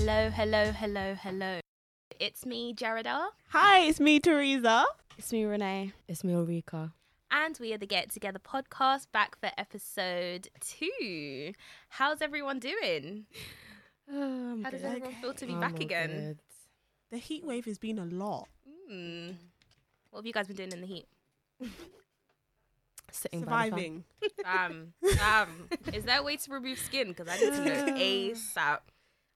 Hello, hello, hello, hello. It's me, Jerridah. Hi, it's me, Theresa. It's me, Renee. It's me, Ulrika. And we are the Get Together Podcast, back for episode 2. How's everyone doing? How does everyone feel to be back again? Good. The heat wave has been a lot. What have you guys been doing in the heat? Sitting surviving. Is there a way to remove skin? Because I need to know ASAP.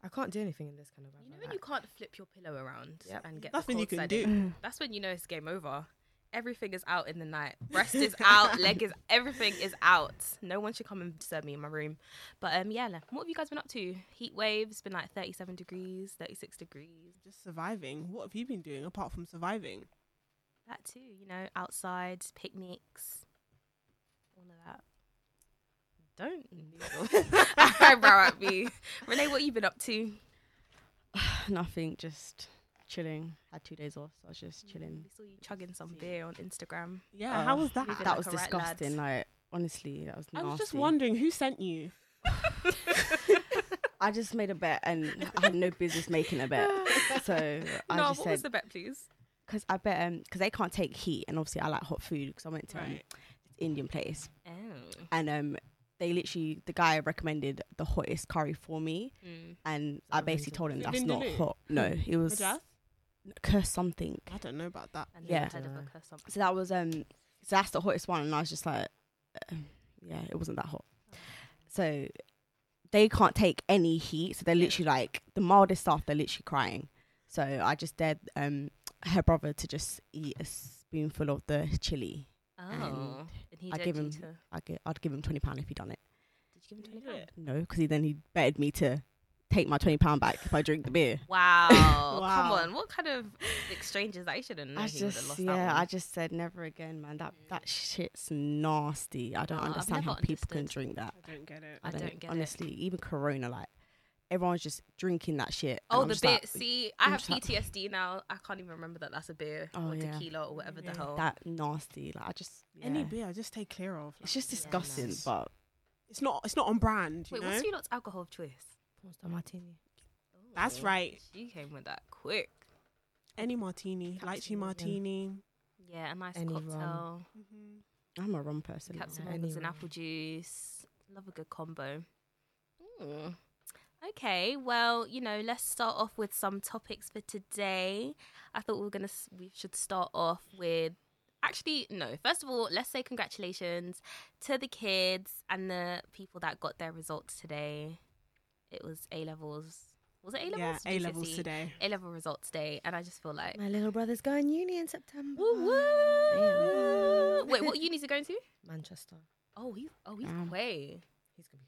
I can't do anything in this kind of weather. You know when you can't flip your pillow around and get nothing you can do. That's when you know it's game over. Everything is out in the night. Breast is out, leg is, everything is out. No one should come and disturb me in my room. But yeah, what have you guys been up to? Heat waves, been like 37 degrees, 36 degrees. Just surviving. What have you been doing apart from surviving? That too, you know, outside, picnics, all of that. Don't noodle. Eyebrow at me. Renee, what have you been up to? Nothing, just chilling. Had 2 days off, so I was just chilling. We saw you chugging some beer on Instagram. Yeah, how was that? That was disgusting. Like, honestly, that was nasty. I was just wondering, who sent you? I just made a bet, and I had no business making a bet. So I just said... No, what was the bet, please? Because I bet... Because they can't take heat, and obviously I like hot food, because I went to this Indian place. Oh. And... They literally, the guy recommended the hottest curry for me, and I basically told him that's not hot. No, it was curse something. I don't know about that. Yeah, so that was so that's the hottest one, and I was just like, yeah, it wasn't that hot. So they can't take any heat, so they're literally like the mildest stuff. They're literally crying. So I just dared her brother to just eat a spoonful of the chili. Oh, and I'd give him £20 if he'd done it. Did you give him £20? No, because he betted me to take my £20 back if I drink the beer. Wow, come on, what kind of exchanges? I shouldn't know. I just said never again, man. That shit's nasty. I don't understand how people can drink that. I don't get it. Honestly, even Corona, like everyone's just drinking that shit. Oh, the beer. Like, see, I have PTSD now. I can't even remember that that's a beer or tequila or whatever the hell. That nasty. Like, I just any beer, I just take clear of. Like, it's just disgusting, but it's not on brand. Wait, what's your lot's alcohol of choice? Pornstar martini. Oh, that's right. She came with that quick. Any martini, lychee martini. Yeah, a nice cocktail. Mm-hmm. I'm a rum person. Capsicums and apple juice. Love a good combo. Mm. Okay, well, you know, let's start off with some topics for today. I thought we should start off with, actually, no. First of all, let's say congratulations to the kids and the people that got their results today. It was A-levels. Was it A-levels? Yeah, A-levels today. A-level results day. And I just feel like... My little brother's going uni in September. Woo woo! Wait, what unis are going to? Manchester. Oh, he's away. He's going to be far.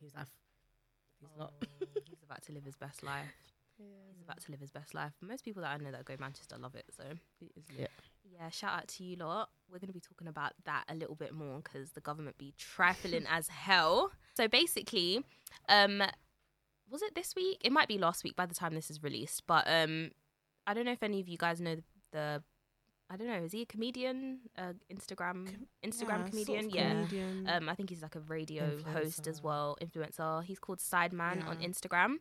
He's like... he's about to live his best life. Yeah. He's about to live his best life. Most people that I know that go to Manchester love it. So yeah, shout out to you lot. We're going to be talking about that a little bit more because the government be trifling as hell. So basically, was it this week? It might be last week by the time this is released. But I don't know if any of you guys know the I don't know, is he a comedian? Instagram comedian? Yeah. Comedian. I think he's like a radio host as well, influencer. He's called Sideman on Instagram.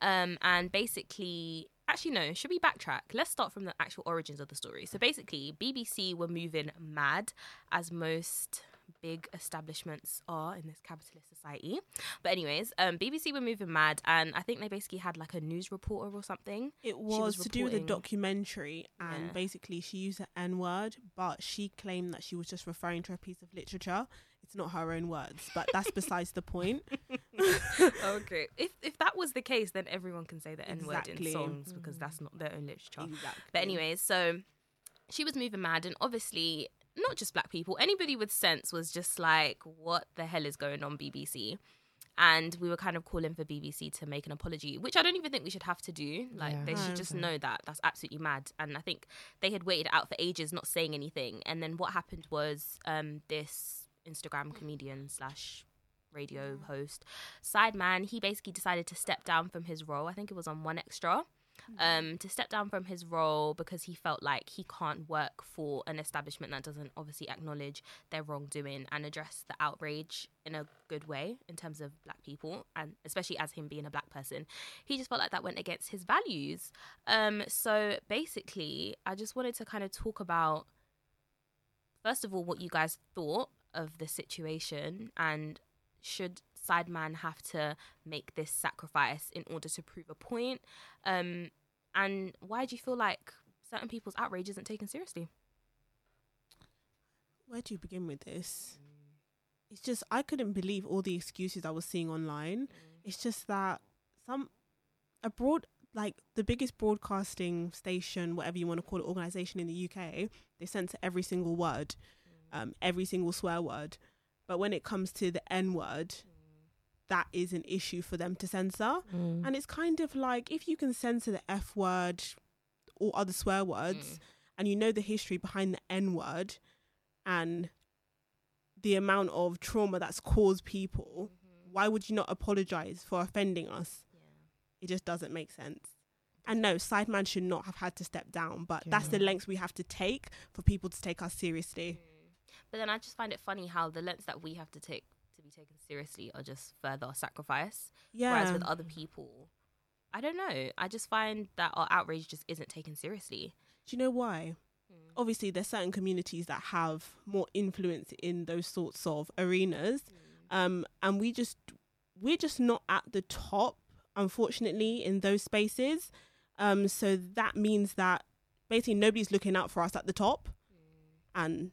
And basically, actually no, should we backtrack? Let's start from the actual origins of the story. So basically, BBC were moving mad, as most big establishments are in this capitalist society. But anyways, BBC were moving mad, and I think they basically had like a news reporter or something. It was to do with a documentary, and basically she used the N-word, but she claimed that she was just referring to a piece of literature. It's not her own words, but that's besides the point. Okay. If that was the case, then everyone can say the N-word in songs because that's not their own literature. Exactly. But anyways, so she was moving mad, and obviously... not just black people, anybody with sense was just like, what the hell is going on, BBC? And we were kind of calling for BBC to make an apology, which I don't even think we should have to do. Like, they should just know that. That's absolutely mad. And I think they had waited out for ages, not saying anything. And then what happened was this Instagram comedian / radio host, Sideman, he basically decided to step down from his role. I think it was on One Extra. to step down from his role because he felt like he can't work for an establishment that doesn't obviously acknowledge their wrongdoing and address the outrage in a good way in terms of black people, and especially as him being a black person, he just felt like that went against his values. So basically, I just wanted to kind of talk about, first of all, what you guys thought of the situation, and should Sideman have to make this sacrifice in order to prove a point? And why do you feel like certain people's outrage isn't taken seriously? Where do you begin with this? It's just, I couldn't believe all the excuses I was seeing online. It's just that the biggest broadcasting station, whatever you want to call it, organisation in the UK, they censor every single word, every single swear word. But when it comes to the N-word, that is an issue for them to censor. And it's kind of like, if you can censor the F-word or other swear words, and you know the history behind the N-word and the amount of trauma that's caused people, why would you not apologise for offending us? Yeah. It just doesn't make sense. And no, Sideman should not have had to step down, but that's the lengths we have to take for people to take us seriously. But then I just find it funny how the lengths that we have to take to be taken seriously are just further sacrifice. Yeah. Whereas with other people, I don't know. I just find that our outrage just isn't taken seriously. Do you know why? Obviously, there's certain communities that have more influence in those sorts of arenas. And we're just not at the top, unfortunately, in those spaces. So that means that basically nobody's looking out for us at the top. And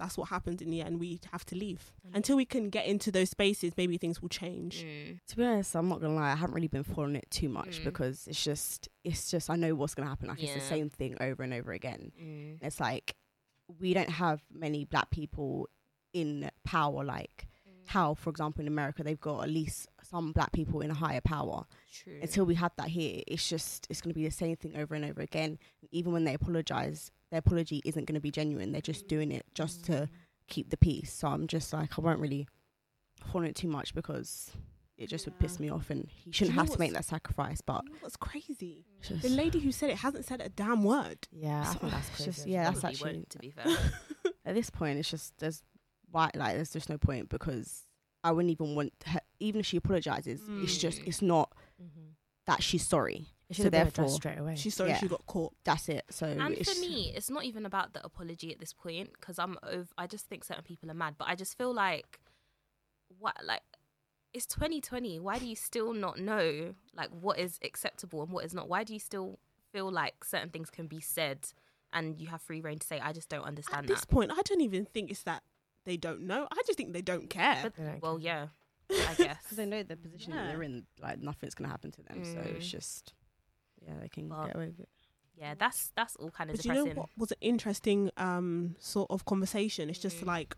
that's what happens in the end. We have to leave. Until we can get into those spaces, maybe things will change. To be honest, I'm not going to lie, I haven't really been following it too much because it's just I know what's going to happen. Like, it's the same thing over and over again. It's like, we don't have many black people in power, like how, for example, in America, they've got at least some black people in a higher power. True. Until we have that here, it's going to be the same thing over and over again. Even when they apologise, their apology isn't going to be genuine. They're just doing it just to keep the peace. So I'm just like, I won't really hold it too much because it just would piss me off, and he shouldn't have to make that sacrifice. But you know what's crazy? The lady who said it hasn't said a damn word. Yeah, so I think that's crazy. That's actually won't, to be fair. At this point, it's just there's just no point, because I wouldn't even want her, even if she apologizes, it's not that she's sorry. So therefore, straight away. She's sorry she got caught. That's it. So, and for me, it's not even about the apology at this point, because I just think certain people are mad. But I just feel like, what, like, it's 2020. Why do you still not know, like, what is acceptable and what is not? Why do you still feel like certain things can be said and you have free reign to say, I just don't understand that? At this point, I don't even think it's that they don't know. I just think they don't care. But they don't care. Yeah, I guess. Because they know the position that they're in, like, nothing's going to happen to them. So it's just... yeah, they can get away with it. Yeah, that's all kind of depressing. You know what was an interesting sort of conversation? It's just like,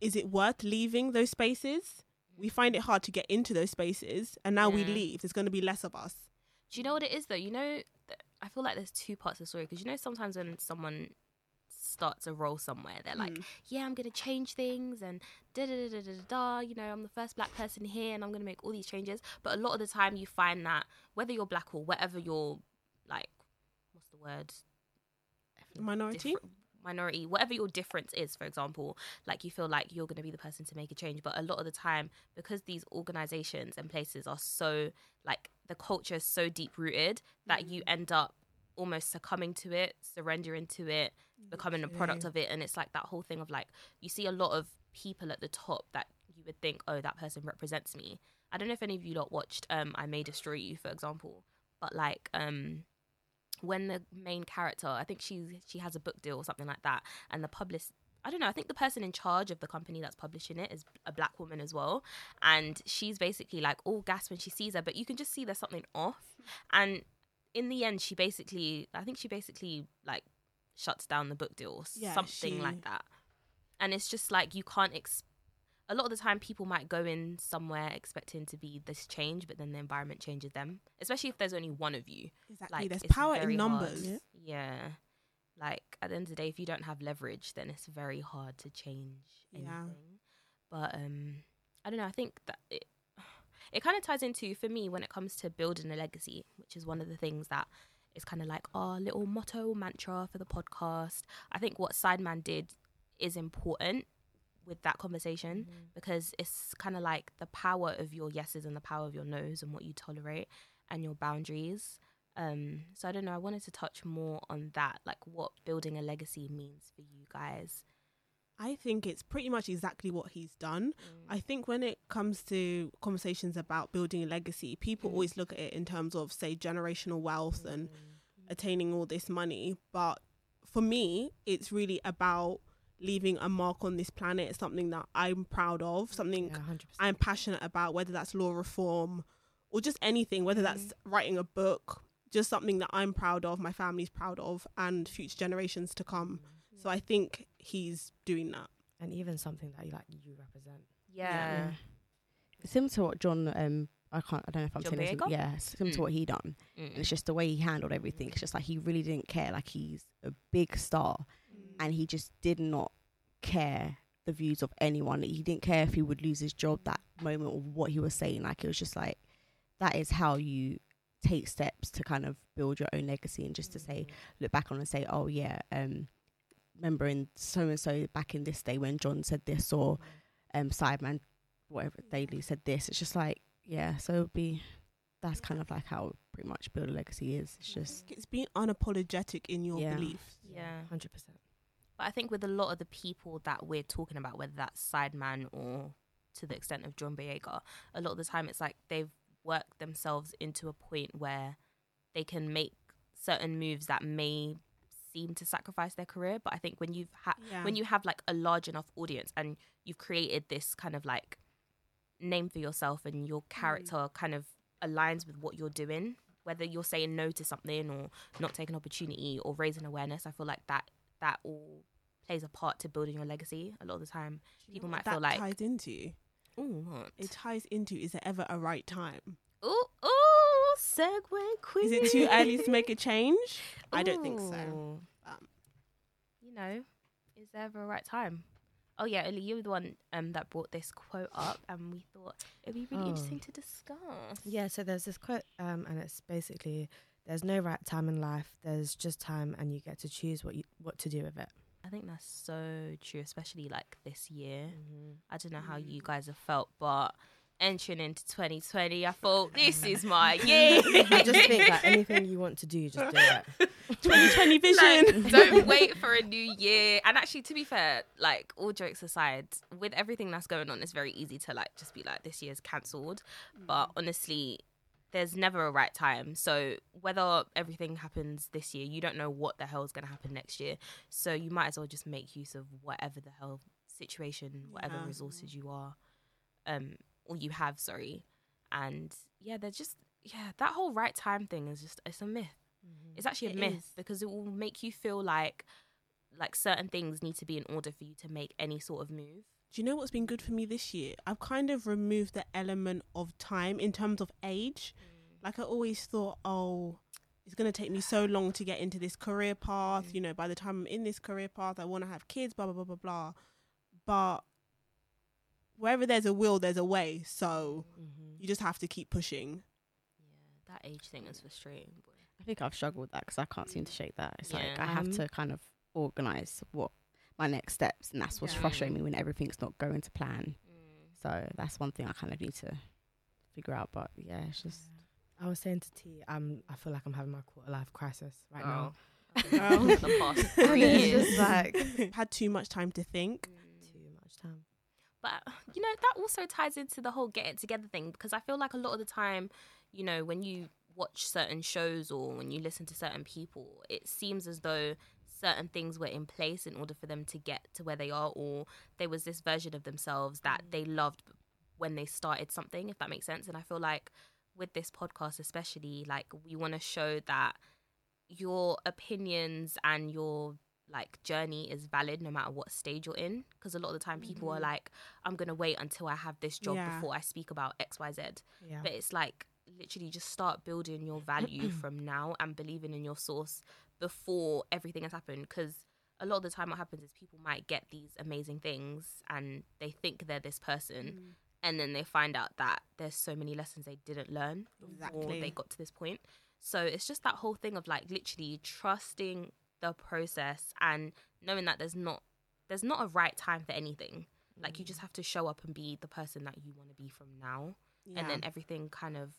is it worth leaving those spaces? We find it hard to get into those spaces, and now we leave. There's going to be less of us. Do you know what it is, though? You know, I feel like there's two parts of the story, because you know sometimes when someone starts a role somewhere, they're like, yeah, I'm going to change things and da-da-da-da-da-da, you know, I'm the first black person here and I'm going to make all these changes. But a lot of the time you find that whether you're black or whatever you're, like, what's the word? Minority, whatever your difference is, for example, like, you feel like you're going to be the person to make a change. But a lot of the time, because these organisations and places are so, like, the culture is so deep-rooted that you end up almost succumbing to it, surrendering to it, becoming a product of it. And it's like that whole thing of, like, you see a lot of people at the top that you would think, oh, that person represents me. I don't know if any of you lot watched I May Destroy You, for example, but like when the main character, I think she has a book deal or something like that, and the publicist, I don't know, I think the person in charge of the company that's publishing it is a black woman as well, and she's basically like all gassed when she sees her, but you can just see there's something off. And in the end, she basically like shuts down the book deal or something like that. And it's just like, you can't a lot of the time people might go in somewhere expecting to be this change, but then the environment changes them, especially if there's only one of you. Exactly. Like, there's power in numbers. Yeah. Like, at the end of the day, if you don't have leverage, then it's very hard to change anything. But I don't know, I think that it kind of ties into, for me, when it comes to building a legacy, which is one of the things that is kind of like our little motto, mantra for the podcast. I think what Sideman did is important with that conversation, mm-hmm. because it's kind of like the power of your yeses and the power of your nos and what you tolerate and your boundaries. So I don't know, I wanted to touch more on that, like what building a legacy means for you guys. I think it's pretty much exactly what he's done. Mm. I think when it comes to conversations about building a legacy, people always look at it in terms of, say, generational wealth and attaining all this money. But for me, it's really about leaving a mark on this planet, something that I'm proud of, something 100%. I'm passionate about, whether that's law reform or just anything, whether that's writing a book, just something that I'm proud of, my family's proud of, and future generations to come. So I think he's doing that. And even something that you represent. Yeah. Similar to what John, similar to what he done. Mm. And it's just the way he handled everything. It's just like he really didn't care. Like, he's a big star and he just did not care the views of anyone. He didn't care if he would lose his job that moment or what he was saying. Like, it was just like, that is how you take steps to kind of build your own legacy, and just to say, look back on and say, oh yeah, remember in so-and-so back in this day when John said this, or Sideman, whatever, Daily said this. It's just like, yeah, so it'd be, that's kind of like how pretty much build a legacy is. It's just, it's being unapologetic in your beliefs. Yeah, 100%. But I think with a lot of the people that we're talking about, whether that's Sideman or to the extent of John Boyega, a lot of the time it's like they've worked themselves into a point where they can make certain moves that may seem to sacrifice their career. But I think when you've when you have like a large enough audience and you've created this kind of like name for yourself, and your character kind of aligns with what you're doing, whether you're saying no to something or not taking opportunity or raising awareness, I feel like that all plays a part to building your legacy. A lot of the time, people might feel like ties into. Ooh, what? It ties into, is there ever a right time? Ooh, segue queen. Is it too early to make a change? Ooh. I don't think so. You know, is there ever a right time? Oh yeah, Oli, you were the one that brought this quote up, and we thought it'd be really interesting to discuss. Yeah, so there's this quote, and it's basically, there's no right time in life. There's just time, and you get to choose what to do with it. I think that's so true, especially like this year. Mm-hmm. I don't know how you guys have felt, but entering into 2020, I thought, this is my year. I just think like anything you want to do, just do it. 2020 vision. Like, don't wait for a new year. And actually, to be fair, like all jokes aside, with everything that's going on, it's very easy to like just be like, this year's cancelled. But honestly, there's never a right time. So whether everything happens this year, you don't know what the hell is going to happen next year. So you might as well just make use of whatever the hell situation, whatever resources you are, or you have, sorry. And yeah, they're just, that whole right time thing is just, it's a myth. Mm-hmm. It's actually a myth because it will make you feel like certain things need to be in order for you to make any sort of move. Do you know what's been good for me this year? I've kind of removed the element of time in terms of age. Like, I always thought, oh, it's going to take me so long to get into this career path. You know, by the time I'm in this career path, I want to have kids, blah, blah, blah, blah, blah. But wherever there's a will, there's a way. So you just have to keep pushing. Yeah, that age thing is frustrating. I think I've struggled with that because I can't seem to shake that. It's like I have to kind of organise what my next steps, and that's what's frustrating me when everything's not going to plan. So that's one thing I kind of need to figure out. But yeah, it's just I was saying to T, I feel like I'm having my quarter life crisis right now. The past 3 years, just like had too much time to think. Too much time. But you know, that also ties into the whole Get It Together thing, because I feel like a lot of the time, you know, when you watch certain shows or when you listen to certain people, it seems as though certain things were in place in order for them to get to where they are, or there was this version of themselves that they loved when they started something, if that makes sense. And I feel like with this podcast especially, like we want to show that your opinions and your like journey is valid no matter what stage you're in, because a lot of the time people are like, I'm gonna wait until I have this job before I speak about XYZ. But it's like, literally just start building your value from now and believing in your source before everything has happened, because a lot of the time what happens is people might get these amazing things and they think they're this person and then they find out that there's so many lessons they didn't learn before they got to this point. So it's just that whole thing of like literally trusting the process and knowing that there's not a right time for anything. Like you just have to show up and be the person that you want to be from now. Yeah. And then everything kind of,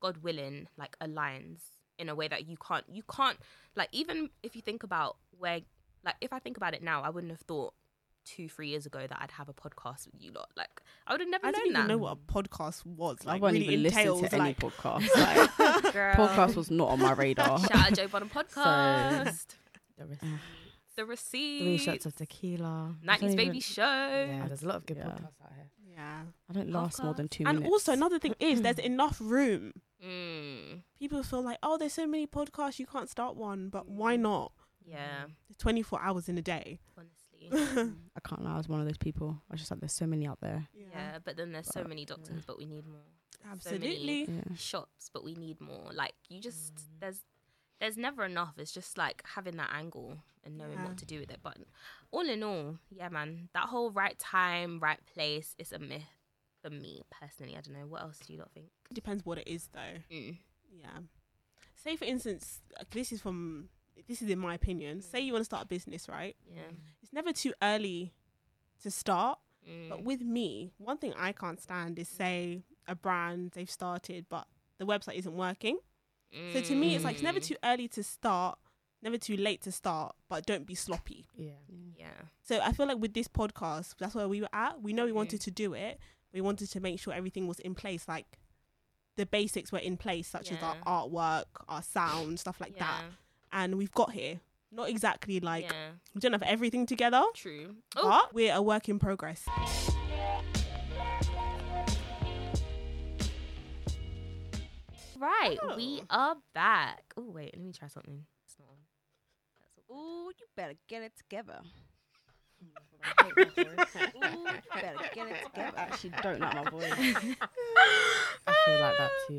God willing, like aligns in a way that you can't, like even if you think about where, like if I think about it now, I wouldn't have thought 2-3 years ago that I'd have a podcast with you lot. Like I would have never known that. I didn't even know what a podcast was. Like, I won't really even listen to any podcast. Like, podcast was not on my radar. Shout out Joe Budden podcast. So, The Receipt. 3 shots of tequila. 90s Baby show. Yeah, there's a lot of good podcasts out here. Yeah. I don't last more than 2 minutes. And also another thing is there's enough room. Mm. People feel like, oh, there's so many podcasts, you can't start one, but why not? Yeah. 24 hours in a day. Honestly. I can't lie, I was one of those people. I was just like, there's so many out there. Yeah, but then there's so many doctors, but we need more. Absolutely. So many shops, but we need more. Like you just, there's never enough. It's just like having that angle and knowing what to do with it. But all in all, yeah, man, that whole right time, right place is a myth for me personally. I don't know. What else do you lot think? It depends what it is, though. Mm. Yeah. Say, for instance, this is in my opinion. Say you want to start a business, right? Yeah. It's never too early to start. Mm. But with me, one thing I can't stand is, say, a brand they've started, but the website isn't working. So to me, it's like it's never too early to start, never too late to start, but don't be sloppy. Yeah. Yeah. So I feel like with this podcast, that's where we were at. We know we wanted to do it. We wanted to make sure everything was in place, like the basics were in place, such as our artwork, our sound, stuff like that. And we've got here. Not exactly like we don't have everything together. True. But we're a work in progress. Right, we are back. Oh, wait, let me try something. It's not on. Oh, you better get it together. Oh, you better get it together. I actually don't like my voice. I feel like that too.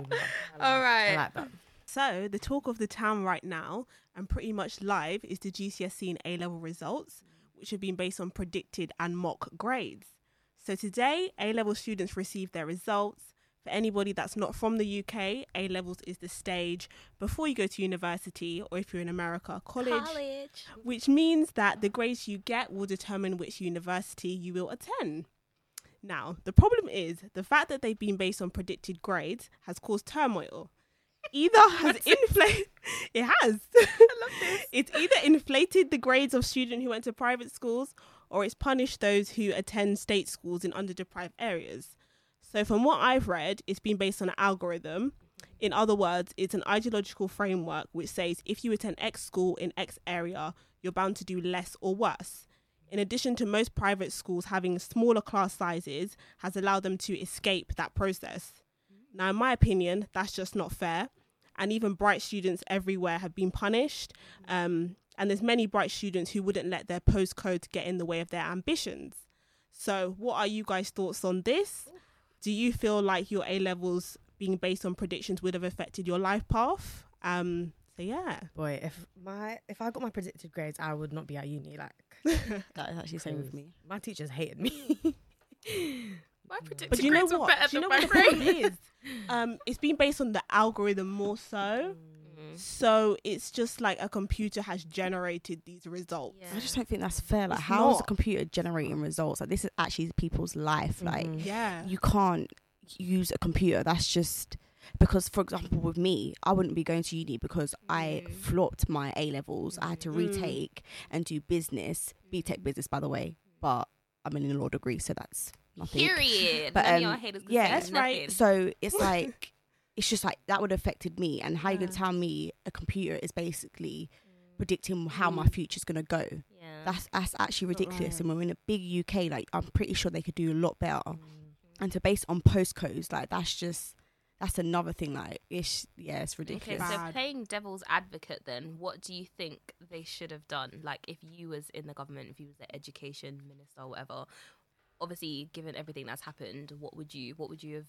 All right. I like that. So, the talk of the town right now, and pretty much live, is the GCSE and A-level results, which have been based on predicted and mock grades. So today, A-level students received their results. For anybody that's not from the UK, A-levels is the stage before you go to university, or if you're in America, college, which means that the grades you get will determine which university you will attend. Now, the problem is the fact that they've been based on predicted grades has caused turmoil. It's either inflated the grades of students who went to private schools, or it's punished those who attend state schools in underdeprived areas. So from what I've read, it's been based on an algorithm. In other words, it's an ideological framework which says if you attend X school in X area, you're bound to do less or worse. In addition to most private schools having smaller class sizes, has allowed them to escape that process. Now, in my opinion, that's just not fair. And even bright students everywhere have been punished. And there's many bright students who wouldn't let their postcode get in the way of their ambitions. So what are you guys' thoughts on this? Do you feel like your A-levels being based on predictions would have affected your life path? Boy, if I got my predicted grades, I would not be at uni. Like that is actually same with me. My teachers hated me. My predicted grades were better than my grades. It's been based on the algorithm more so. So it's just like a computer has generated these results. I just don't think that's fair. Like, how is a computer generating results? Like, this is actually people's life. Like, you can't use a computer. That's just because, for example, with me, I wouldn't be going to uni because I flopped my A levels. I had to retake and do business, BTech business, by the way. But I'm in a law degree, so that's nothing. Period. But that's right. So it's like. It's just like that would have affected me, and how you can tell me a computer is basically predicting how my future is going to go. Yeah. That's actually ridiculous. Right. And we're in a big UK, like I'm pretty sure they could do a lot better. And to base on postcodes, like that's another thing. Like it's ridiculous. Okay, so playing devil's advocate, then what do you think they should have done? Like if you was in the government, if you was the education minister or whatever, obviously given everything that's happened, what would you have?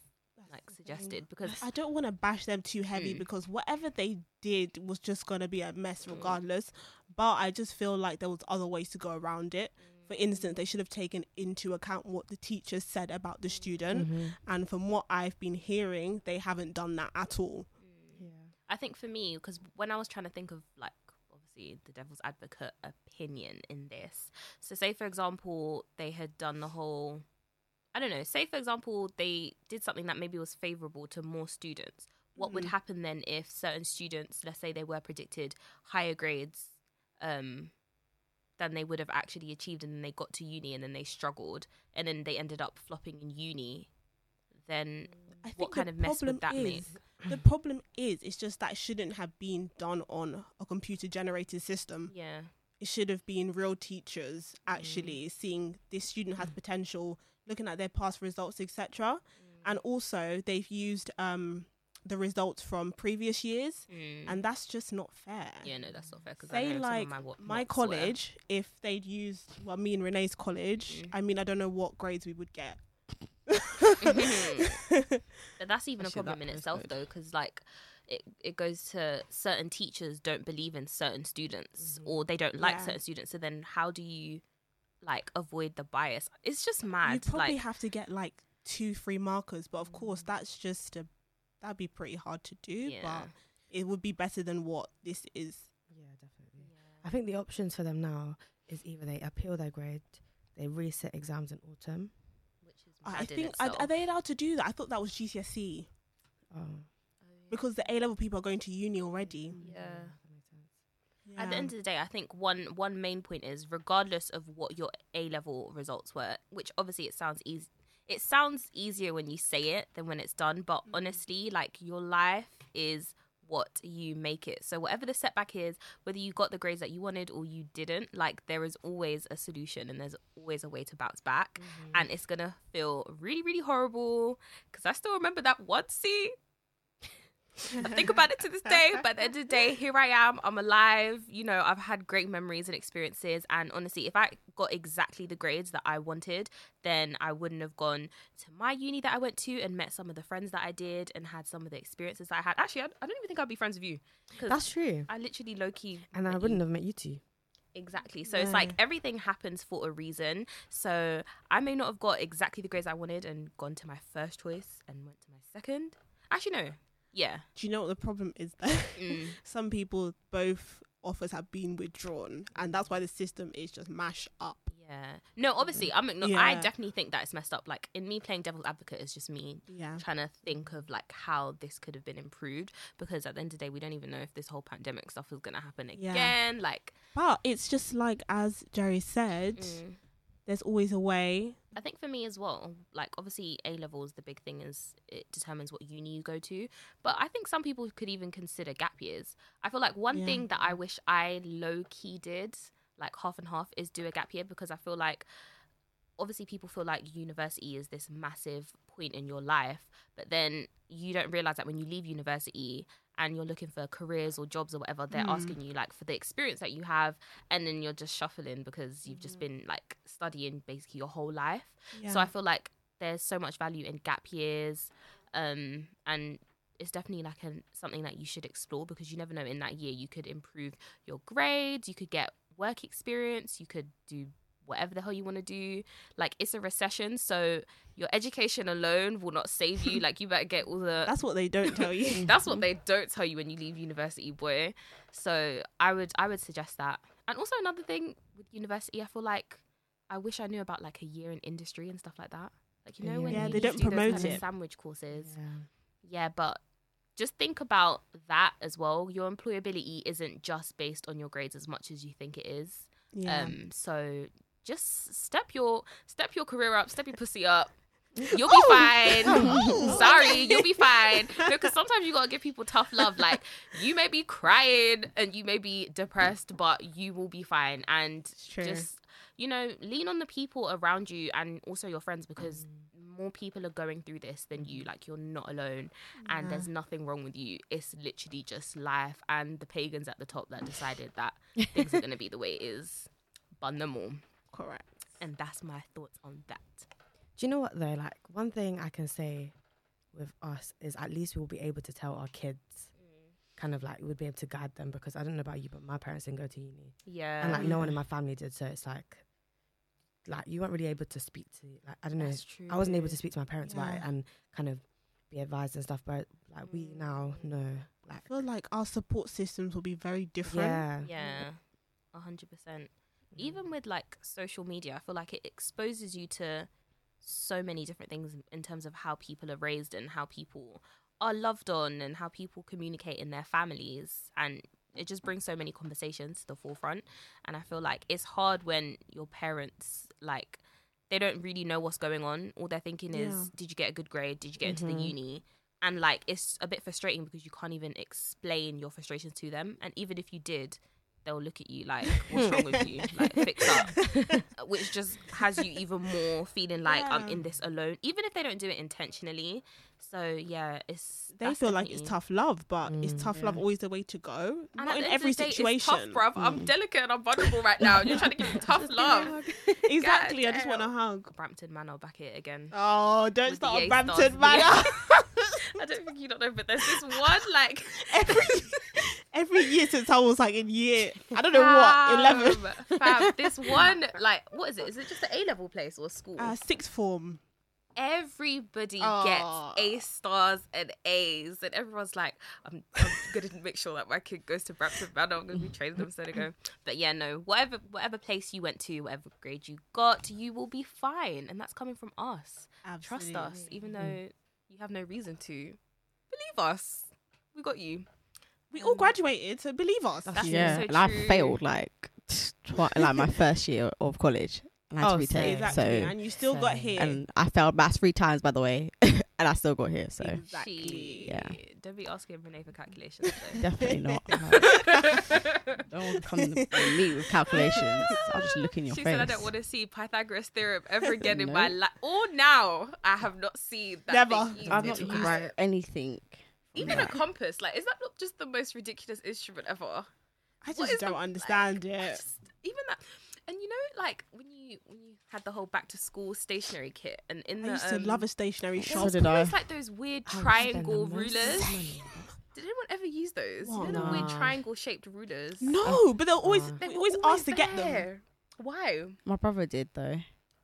Like suggested, because I don't want to bash them too heavy because whatever they did was just going to be a mess regardless, but I just feel like there was other ways to go around it. For instance, they should have taken into account what the teacher said about the student. Mm-hmm. And from what I've been hearing, they haven't done that at all. Yeah. I think for me, because when I was trying to think of, like, obviously the devil's advocate opinion in this. So say, for example, they had done the whole... I don't know, say, for example, they did something that maybe was favourable to more students. What would happen then if certain students, let's say they were predicted higher grades than they would have actually achieved, and then they got to uni and then they struggled and then they ended up flopping in uni, then what kind of mess would that make? The problem is, it's just that shouldn't have been done on a computer-generated system. Yeah. It should have been real teachers actually seeing this student has potential, looking at their past results, etc. And also they've used the results from previous years, and that's just not fair. Yeah, no, that's not fair. Because I know, like, my college, if they'd used, well, me and Renee's college, I mean, I don't know what grades we would get. But that's even a problem in itself, though, because, like, it goes to certain teachers don't believe in certain students, or they don't like certain students. So then how do you, like, avoid the bias? It's just mad. You probably have to get, like, 2-3 markers, but of course that's just that'd be pretty hard to do, but it would be better than what this is. Yeah, definitely. Yeah. I think the options for them now is either they appeal their grade, they reset exams in autumn. Which is mad. I think, are they allowed to do that? I thought that was GCSE. Oh. Because the A-level people are going to uni already. Yeah. Yeah. At the end of the day, I think one main point is, regardless of what your A-level results were, which obviously it sounds easier when you say it than when it's done, but honestly, like, your life is what you make it. So whatever the setback is, whether you got the grades that you wanted or you didn't, like, there is always a solution and there's always a way to bounce back. Mm-hmm. And it's going to feel really, really horrible, because I still remember that one scene. I think about it to this day, but at the end of the day, here I am, I'm alive, you know, I've had great memories and experiences, and honestly, if I got exactly the grades that I wanted, then I wouldn't have gone to my uni that I went to and met some of the friends that I did and had some of the experiences that I had. Actually, I don't even think I'd be friends with you. That's true. I literally low-key... And I wouldn't have met you two. Exactly. So it's like everything happens for a reason. So I may not have got exactly the grades I wanted and gone to my first choice and went to my second. Actually, no. Yeah. Do you know what the problem is? Some people, both offers have been withdrawn, and that's why the system is just mashed up. Yeah. No, obviously, I definitely think that it's messed up. Like, in me playing devil's advocate is just me trying to think of, like, how this could have been improved, because at the end of the day, we don't even know if this whole pandemic stuff is going to happen again. Like, but it's just like, as Jerry said, there's always a way. I think for me as well, like, obviously A-levels, the big thing is it determines what uni you go to. But I think some people could even consider gap years. I feel like one thing that I wish I low-key did, like, half and half, is do a gap year, because I feel like, obviously people feel like university is this massive point in your life, but then you don't realise that when you leave university and you're looking for careers or jobs or whatever, they're asking you, like, for the experience that you have, and then you're just shuffling because you've just been, like, studying basically your whole life. Yeah. So I feel like there's so much value in gap years, and it's definitely, like, something that you should explore, because you never know, in that year you could improve your grades, you could get work experience, you could do whatever the hell you want to do. Like, it's a recession, so your education alone will not save you. Like, you better get all the... That's what they don't tell you. That's what they don't tell you when you leave university, boy. So I would suggest that. And also another thing with university, I feel like I wish I knew about, like, a year in industry and stuff like that. Like, you know, when they don't promote those kind of sandwich courses. Yeah, but just think about that as well. Your employability isn't just based on your grades as much as you think it is. Yeah. So... just step your career up, step your pussy up. You'll be fine. Sorry, you'll be fine. Because sometimes you got to give people tough love. Like, you may be crying and you may be depressed, but you will be fine. And just, you know, lean on the people around you and also your friends, because more people are going through this than you. Like, you're not alone, and there's nothing wrong with you. It's literally just life and the pagans at the top that decided that things are going to be the way it is. Bun them all. Correct. And that's my thoughts on that. Do you know what, though? Like, one thing I can say with us is, at least we'll be able to tell our kids, kind of, like, we'll be able to guide them, because I don't know about you, but my parents didn't go to uni. Yeah. And, like, no one in my family did, so it's like, like you weren't really able to speak to, like, I don't know. That's true. I wasn't able to speak to my parents about it and kind of be advised and stuff. But like we now know, like I feel like our support systems will be very different. Yeah, 100%. Even with like social media, I feel like it exposes you to so many different things in terms of how people are raised and how people are loved on and how people communicate in their families, and it just brings so many conversations to the forefront. And I feel like it's hard when your parents, like, they don't really know what's going on. All they're thinking is, did you get a good grade? Did you get into the uni? And like, it's a bit frustrating because you can't even explain your frustrations to them. And even if you did, they'll look at you like, what's wrong with you? Like, fix up. Which just has you even more feeling like I'm in this alone, even if they don't do it intentionally. So yeah, they feel like it's tough love, but it's tough love always the way to go. And not in every situation. It's tough, bruv. I'm delicate and I'm vulnerable right now. And you're trying to give me tough love. Exactly. God, I just want a hug. Brampton Manor back here again. Oh, don't start on Brampton Manor. I don't think you don't know, but there's this one, like... Every year since I was, like, in year... I don't know what, 11. This one, like, what is it? Is it just an A-level place or school? Sixth form. Everybody gets A-stars and A's. And everyone's like, I'm going to make sure that my kid goes to Brampton Manor. I'm going to be training them so they go. But, yeah, no, whatever place you went to, whatever grade you got, you will be fine. And that's coming from us. Absolutely. Trust us, even though... You have no reason to. Believe us. We got you. We all graduated, so believe us. That's so true. And I failed like my first year of college. And I had to retake. Exactly. So, and you still got here. And I failed maths 3 times, by the way. And I still got here. So exactly. Yeah. Don't be asking Renee for calculations. Though. Definitely not. Don't come to me with calculations. I'll just look in your face. She said, I don't want to see Pythagoras' theorem ever again in my life. Or now, I have not seen that. Never. I've not used anything. Even a compass. Like, is that not just the most ridiculous instrument ever? I just don't understand it. Even that. And you know, like, when you had the whole back to school stationery kit, and in I used to love a stationery shop. It's always like those weird triangle rulers. Did anyone ever use those? What? You know, the weird triangle shaped rulers. No, but they were always asked to get them. Why? My brother did though.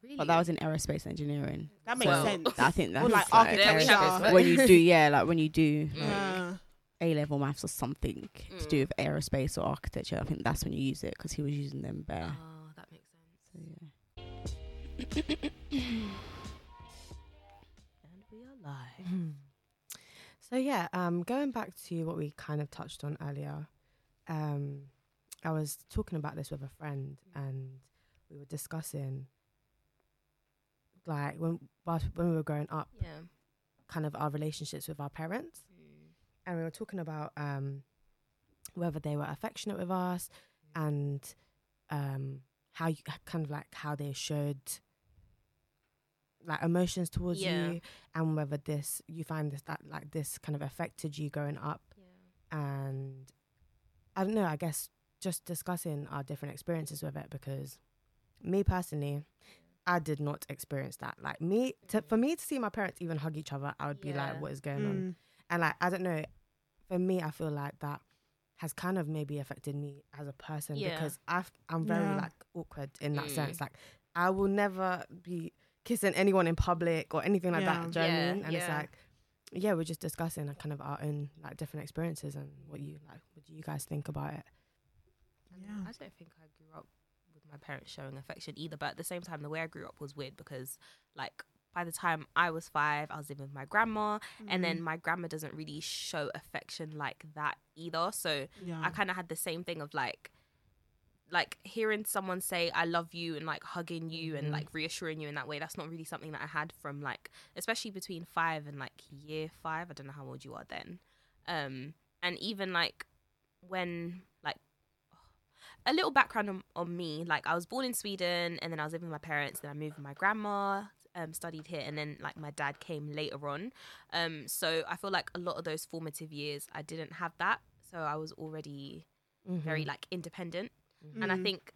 Really? But that was in aerospace engineering. That makes sense. I think that's like architecture. When you do. Like, A-level maths or something to do with aerospace or architecture. I think that's when you use it, because he was using them bare. Oh, that makes sense. So, yeah. And we are live. So yeah, going back to what we kind of touched on earlier, I was talking about this with a friend, and we were discussing like when we were growing up, kind of our relationships with our parents. And we were talking about whether they were affectionate with us and how you kind of like how they showed like emotions towards you, and whether this kind of affected you growing up. Yeah. And I don't know, I guess just discussing our different experiences with it, because me personally, I did not experience that. Like for me to see my parents even hug each other, I would be like, what is going on? And like, I don't know, for me, I feel like that has kind of maybe affected me as a person, because I'm very like awkward in that sense. Like, I will never be kissing anyone in public or anything like that. Do you know what I mean? And it's like, we're just discussing like, kind of our own like different experiences and what do you guys think about it? Yeah. I don't think I grew up with my parents showing affection either, but at the same time, the way I grew up was weird, because like, by the time I was 5, I was living with my grandma, and then my grandma doesn't really show affection like that either. So I kind of had the same thing of like hearing someone say I love you and like hugging you and like reassuring you in that way. That's not really something that I had from like, especially between 5 and like year 5. I don't know how old you are then. And even like when like, a little background on me, like I was born in Sweden, and then I was living with my parents, then I moved with my grandma. Studied here, and then like my dad came later on, so I feel like a lot of those formative years I didn't have that, so I was already very like independent. And I think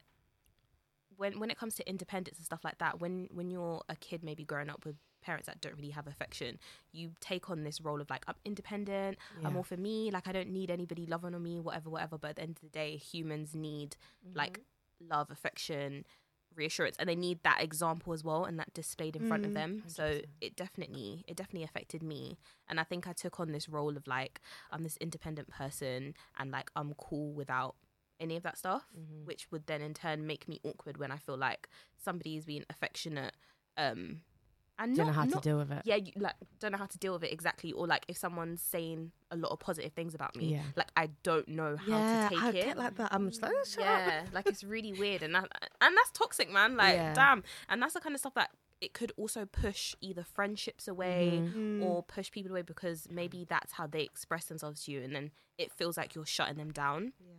when it comes to independence and stuff like that, when you're a kid maybe growing up with parents that don't really have affection, you take on this role of like, I'm independent, I'm all for me, like I don't need anybody loving on me, whatever, but at the end of the day, humans need like love, affection, reassurance, and they need that example as well, and that displayed in front of them. 100%. So it definitely affected me, and I think I took on this role of like I'm this independent person and like I'm cool without any of that stuff, which would then in turn make me awkward when I feel like somebody is being affectionate and don't know how to deal with it. Yeah, you, like don't know how to deal with it exactly, or like if someone's saying a lot of positive things about me, like I don't know how to take it. Yeah, I get like that. I'm just like, oh, shut up. Like it's really weird, and that's toxic, man. Like damn, and that's the kind of stuff that it could also push either friendships away or push people away, because maybe that's how they express themselves to you, and then it feels like you're shutting them down. Yeah.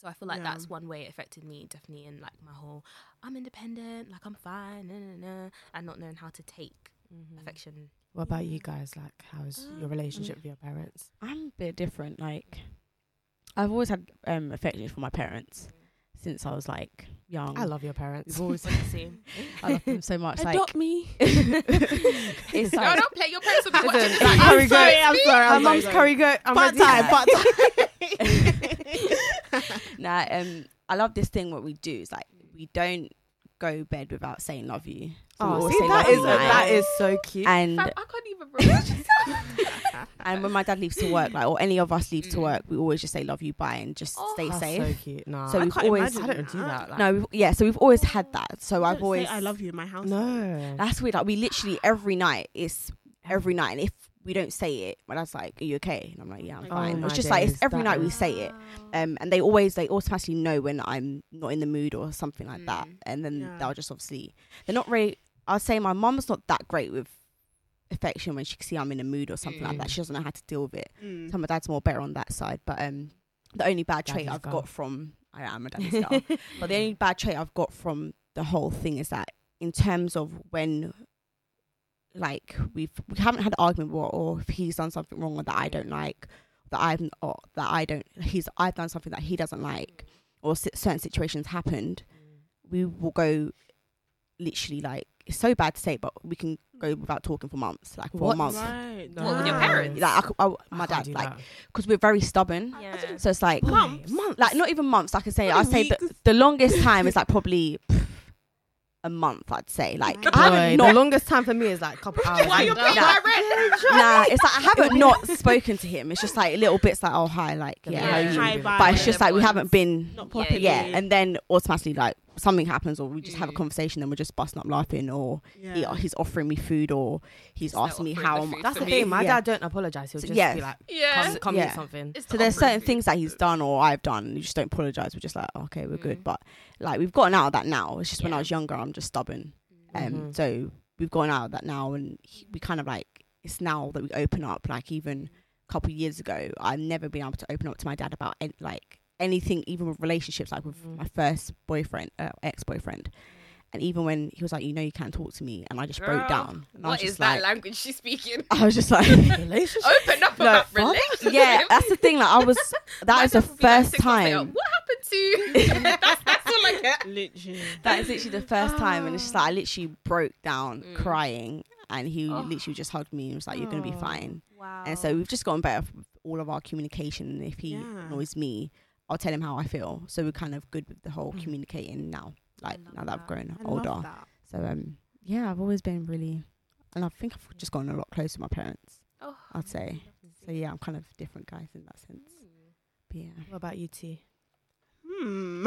So I feel like that's one way it affected me, definitely, in like my whole I'm independent, like I'm fine, and not knowing how to take affection. What about you guys? Like, how is your relationship with your parents? I'm a bit different. Like, I've always had affection for my parents since I was like young. I love your parents. We've always I love them so much. Adopt me. It's like, no, don't play your parents with me. I'm sorry. My mum's curry goat. Part time. Nah, I love this thing. What we do is like we don't go to bed without saying love you. So that is so cute. And Fab, I can't even remember. And when my dad leaves to work, like, or any of us leaves to work, we always just say love you, bye, and just stay safe. So cute. No, so we've always. I don't do that. Like. No, yeah. So we've always had that. So I've always. Say I love you in my house. No, that's weird. Like we literally every night. It's every night, and if we don't say it, my dad's like, "Are you okay?" And I'm like, "Yeah, I'm fine." It's just like it's every night we say it, and they automatically know when I'm not in the mood or something like that, and then they'll just obviously they're not really. I'd say my mum's not that great with affection when she can see I'm in a mood or something like that. She doesn't know how to deal with it. So my dad's more better on that side. But the only bad trait I've got from I am a daddy's girl, but the only bad trait I've got from the whole thing is that in terms of when. Like we haven't had an argument before, or if he's done something wrong or that I don't like, I've done something that he doesn't like, or certain situations happened, we will go literally like it's so bad to say, but we can go without talking for months, like for a month. Right. No. What with your parents? Like my dad, like because we're very stubborn, so it's like months, like not even months. Like I can say, the longest time is like probably. A month, I'd say. Like the longest time for me is like a couple hours. Why you paying my rent? Nah, it's like I haven't not spoken to him. It's just like little bits like, oh hi, like hi, bye. But it's just like we haven't been not properly. Yeah, and then automatically like something happens, or we just have a conversation, then we're just busting up laughing, or he's offering me food, or he's asking me how I'm. That's the thing. My dad don't apologize. He'll just be like, come get something. So there's certain things that he's done or I've done. You just don't apologize. We're just like, okay, we're good. But like we've gotten out of that now. It's just when I was younger, I'm just stubborn. So we've gotten out of that now, and we kind of like it's now that we open up. Like even a couple of years ago, I've never been able to open up to my dad about anything, even with relationships, like with my first boyfriend, ex-boyfriend. And even when he was like, you know, you can't talk to me. And I just broke down. And what is that language she's speaking? I was just like, relationship? Open up about relationships. Yeah, that's the thing. Like I was, that is the first time. What happened to that's all I get. Literally. That is literally the first time. And it's just like, I literally broke down crying. And he literally just hugged me and was like, you're going to be fine. Wow. And so we've just gotten better with all of our communication. If he annoys me, I'll tell him how I feel. So we're kind of good with the whole communicating now. Like now that I've grown older. So yeah, I've always been really, and I think I've just gotten a lot closer to my parents. I'd say. So yeah, I'm kind of different guys in that sense. But yeah. What about you two? Do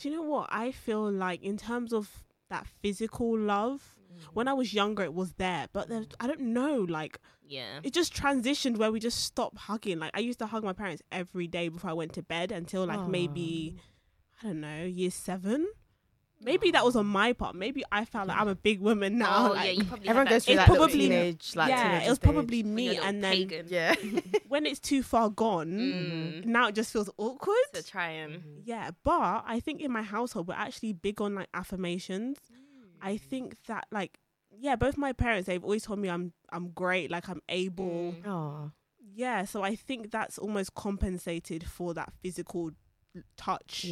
you know what? I feel like in terms of that physical love, when I was younger, it was there, but there, I don't know. Like, it just transitioned where we just stopped hugging. Like, I used to hug my parents every day before I went to bed until like maybe I don't know, year 7. Maybe that was on my part. Maybe I felt like I'm a big woman now. Like, everyone goes through that teenage, like teenage it was probably me, and then pagan. When it's too far gone, now it just feels awkward. To try and but I think in my household we're actually big on like affirmations. I think that like both my parents, they've always told me I'm great, like I'm able. So I think that's almost compensated for that physical touch.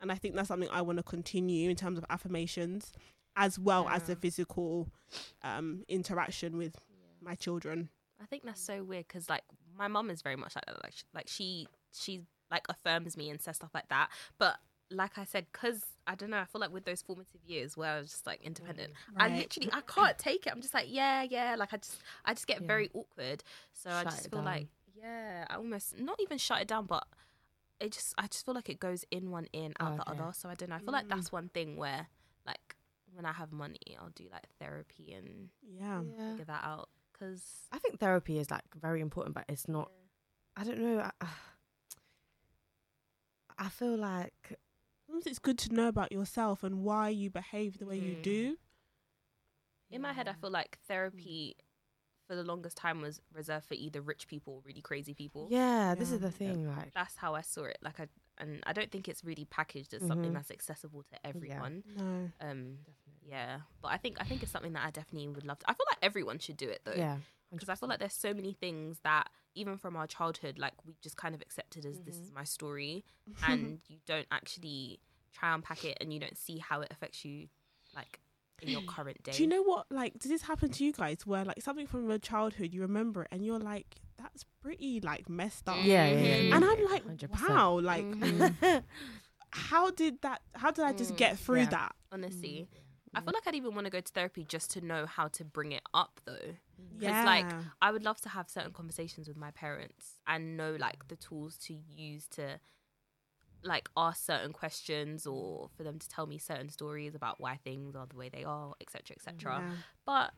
And I think that's something I want to continue in terms of affirmations, as well as the physical interaction with my children. I think that's so weird, because like my mum is very much like that. Like she like affirms me and says stuff like that, but like I said, because I don't know, I feel like with those formative years where I was just like independent, right. I can't take it. I'm just like, yeah. Like I just get very awkward. So I just feel like, I almost not even shut it down, but I just feel like it goes in one in, out the other. So I don't know. I feel like that's one thing where like when I have money, I'll do like therapy and figure that out. Cause I think therapy is like very important, but it's not, I don't know. I feel like sometimes it's good to know about yourself and why you behave the way you do. In my head, I feel like therapy for the longest time was reserved for either rich people or really crazy people. Yeah, this is the thing. Like that's how I saw it. Like I don't think it's really packaged as something that's accessible to everyone. Yeah. No. But I think it's something that I definitely would love to. I feel like everyone should do it though. Yeah. Because I feel like there's so many things that even from our childhood, like we just kind of accepted as this is my story, and you don't actually try and unpack it, and you don't see how it affects you, like in your current day. Do you know what? Like, does this happen to you guys? Where like something from your childhood, you remember it, and you're like, that's pretty like messed up. Yeah. And I'm like, 100%. Wow, like how did I just get through that? Honestly. I feel like I'd even want to go to therapy just to know how to bring it up, though. Because, like, I would love to have certain conversations with my parents and know, like, the tools to use to, like, ask certain questions or for them to tell me certain stories about why things are the way they are, et cetera, et cetera. Yeah. But,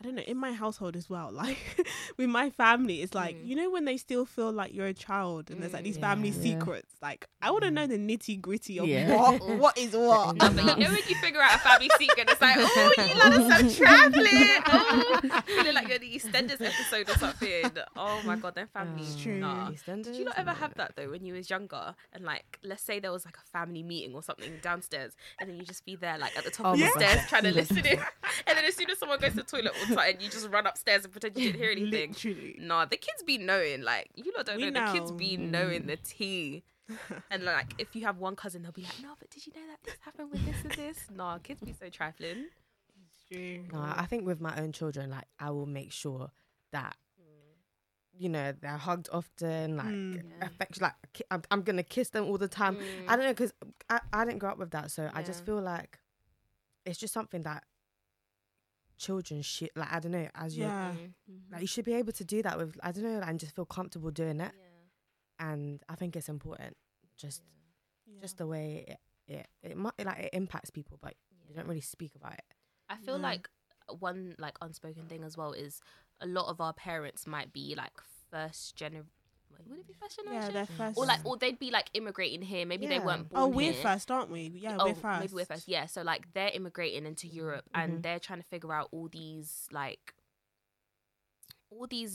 I don't know. In my household as well, like, with my family, it's like, you know when they still feel like you're a child and there's, like, these family secrets? Like, I want to know the nitty-gritty of what is what. No, but you know when you figure out a family secret, it's like, oh, you love us, some traveling. Oh, you look like you're the EastEnders episode or something. Oh, my God, their family. It's true. Nah. Did you not ever have that, though, when you was younger? And, like, let's say there was, like, a family meeting or something downstairs, and then you just be there, like, at the top of the stairs trying to listen in. And then as soon as someone goes to the toilet, and you just run upstairs and pretend you didn't hear anything. Literally. Nah, the kids be knowing. Like, you lot don't know. The kids be knowing the tea. And, like, if you have one cousin, they'll be like, no, but did you know that this happened with this and this? Nah, kids be so trifling. It's true. Nah, I think with my own children, like, I will make sure that, you know, they're hugged often, like, affection. Like, I'm going to kiss them all the time. I don't know, because I didn't grow up with that. So I just feel like it's just something that children shit, like, I don't know, as you like, you should be able to do that with, I don't know, like, and just feel comfortable doing it. And I think it's important, just the way it might, like, it impacts people, but you don't really speak about it. I feel like one, like, unspoken thing as well is a lot of our parents might be like would it be first generation? Yeah, first. Or like, or they'd be like immigrating here. Maybe they weren't born. Oh, we're here. First, aren't we? Yeah, we're first. Maybe we're first. Yeah, so like they're immigrating into Europe, and they're trying to figure out all these like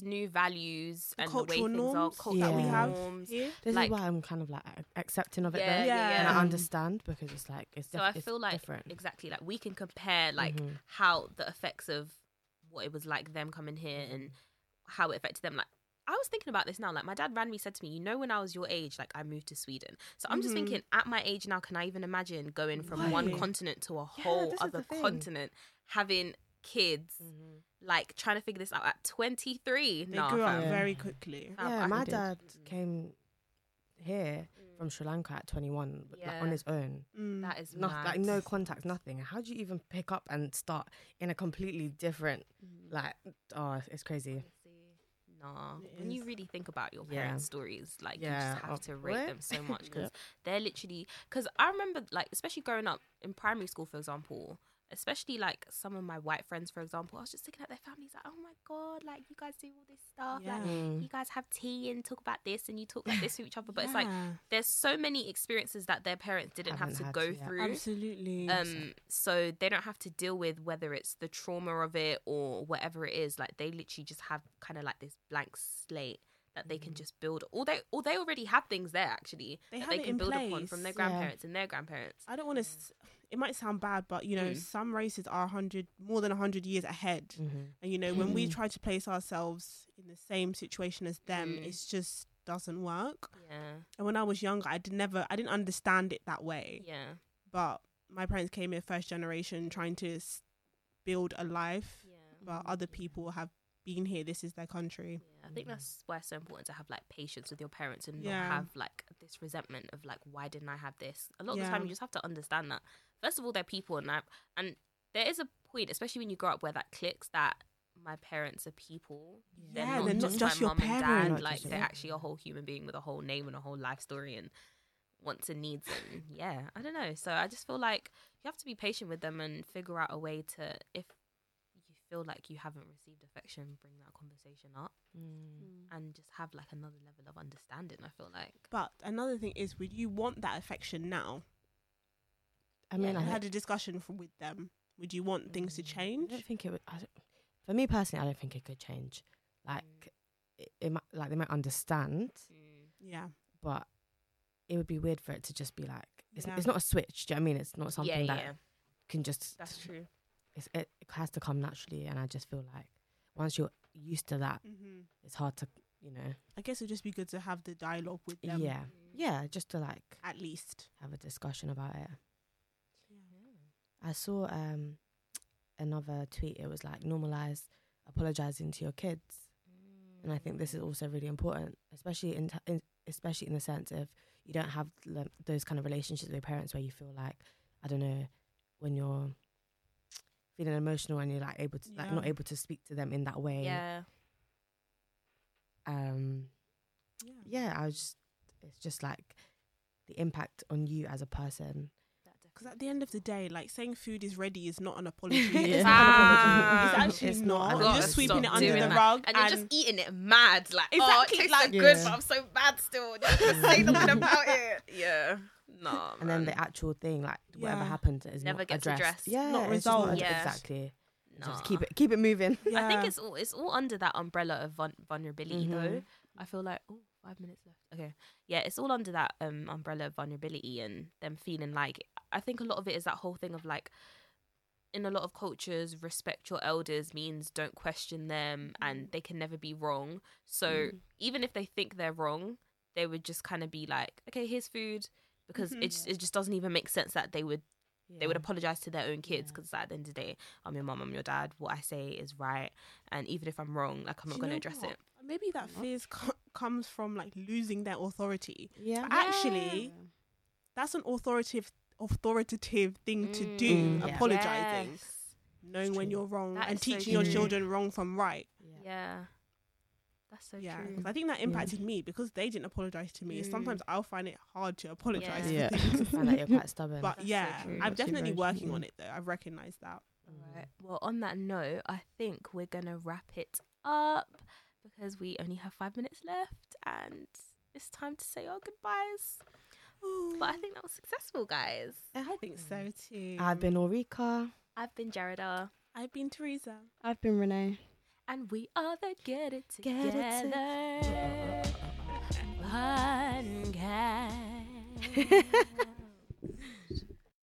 new values and the way things are, cultural norms that we have. Yeah. This like, is why I'm kind of like accepting of it there, and I understand, because it's like I feel like different. Exactly, like we can compare like how the effects of what it was like them coming here and how it affected them. Like, I was thinking about this now. Like, my dad randomly said to me, you know, when I was your age, like, I moved to Sweden. So I'm just thinking, at my age now, can I even imagine going from one continent to a whole other continent, having kids, like, trying to figure this out at 23? They grew up very quickly. Yeah, my dad came here from Sri Lanka at 21, like, on his own. That is mad. Like, no contacts, nothing. How do you even pick up and start in a completely different, like, oh, it's crazy. When you really think about your parents' stories, like, you just have to rate them so much, because they're literally, because I remember, like, especially growing up in primary school, for example, especially like some of my white friends, for example, I was just looking at their families like, oh my God, like, you guys do all this stuff, like, you guys have tea and talk about this and you talk like this with each other, but it's like there's so many experiences that their parents didn't have to go through. Absolutely. So they don't have to deal with whether it's the trauma of it or whatever it is. Like, they literally just have kind of like this blank slate that they can just build, or they already have things there, actually, that they can build upon from their grandparents and their grandparents. I don't want to it might sound bad, but you know, some races are more than 100 years ahead, and you know, when we try to place ourselves in the same situation as them, it just doesn't work. And when I was younger, I didn't understand it that way, but my parents came here first generation, trying to build a life, but other people have been here, this is their country. Yeah, I think that's why it's so important to have like patience with your parents and not have like this resentment of like, why didn't I have this? A lot of the time you just have to understand that. First of all, they're people, and there is a point, especially when you grow up, where that clicks that my parents are people. Yeah, they're not just my mum and dad. Like they're actually a whole human being with a whole name and a whole life story and wants and needs. And I don't know. So I just feel like you have to be patient with them and figure out a way to, if you feel like you haven't received affection, bring that conversation up and just have like another level of understanding, I feel like. But another thing is, would you want that affection now? I mean, I had a discussion with them. Would you want things to change? I don't think it would. For me personally, I don't think it could change. Like, it might, like they might understand. Yeah. But it would be weird for it to just be like, it's not a switch, do you know what I mean? It's not something that can just... That's true. It has to come naturally, and I just feel like once you're used to that, it's hard to, you know... I guess it'd just be good to have the dialogue with them. Yeah. Yeah, just to like... At least. Have a discussion about it. Yeah. I saw... another tweet, it was like, normalize apologizing to your kids, and I think this is also really important, especially in the sense if you don't have those kind of relationships with your parents where you feel like, I don't know, when you're feeling emotional and you're like able to like not able to speak to them in that way. I was just, it's just like the impact on you as a person. Because at the end of the day, like, saying food is ready is not an apology. It's actually not. You're just sweeping it under the rug. And you're just eating it mad. Like, exactly, oh, it tastes like good, but I'm so bad still. Just say something about it. Yeah. No. And then the actual thing, like, whatever happened is never gets addressed. Yeah, not resolved. Exactly. No. Just keep it moving. Yeah. I think it's all under that umbrella of vulnerability, though. I feel like, 5 minutes left. Okay. Yeah, it's all under that umbrella of vulnerability and them feeling like, I think a lot of it is that whole thing of like, in a lot of cultures, respect your elders means don't question them and they can never be wrong. So even if they think they're wrong, they would just kind of be like, okay, here's food, because it just doesn't even make sense that they would apologize to their own kids, because at the end of the day, I'm your mum, I'm your dad, what I say is right, and even if I'm wrong, like, I'm not going to address it. Maybe that fear comes from like losing their authority. Yeah, but actually, that's an authoritative thing to do. Apologizing, knowing when you're wrong, and teaching your children wrong from right. Yeah. That's so true. I think that impacted me, because they didn't apologize to me. Sometimes I'll find it hard to apologize. Yeah, I like, you're quite stubborn. But that's so I'm definitely working on it though. I've recognized that. All right. Well, on that note, I think we're gonna wrap it up, because we only have 5 minutes left, and it's time to say our goodbyes. Ooh. But I think that was successful, guys. I think so too. I've been Ulrika. I've been Jerridah. I've been Theresa. I've been Renee. And we are the Get It Together Podcast.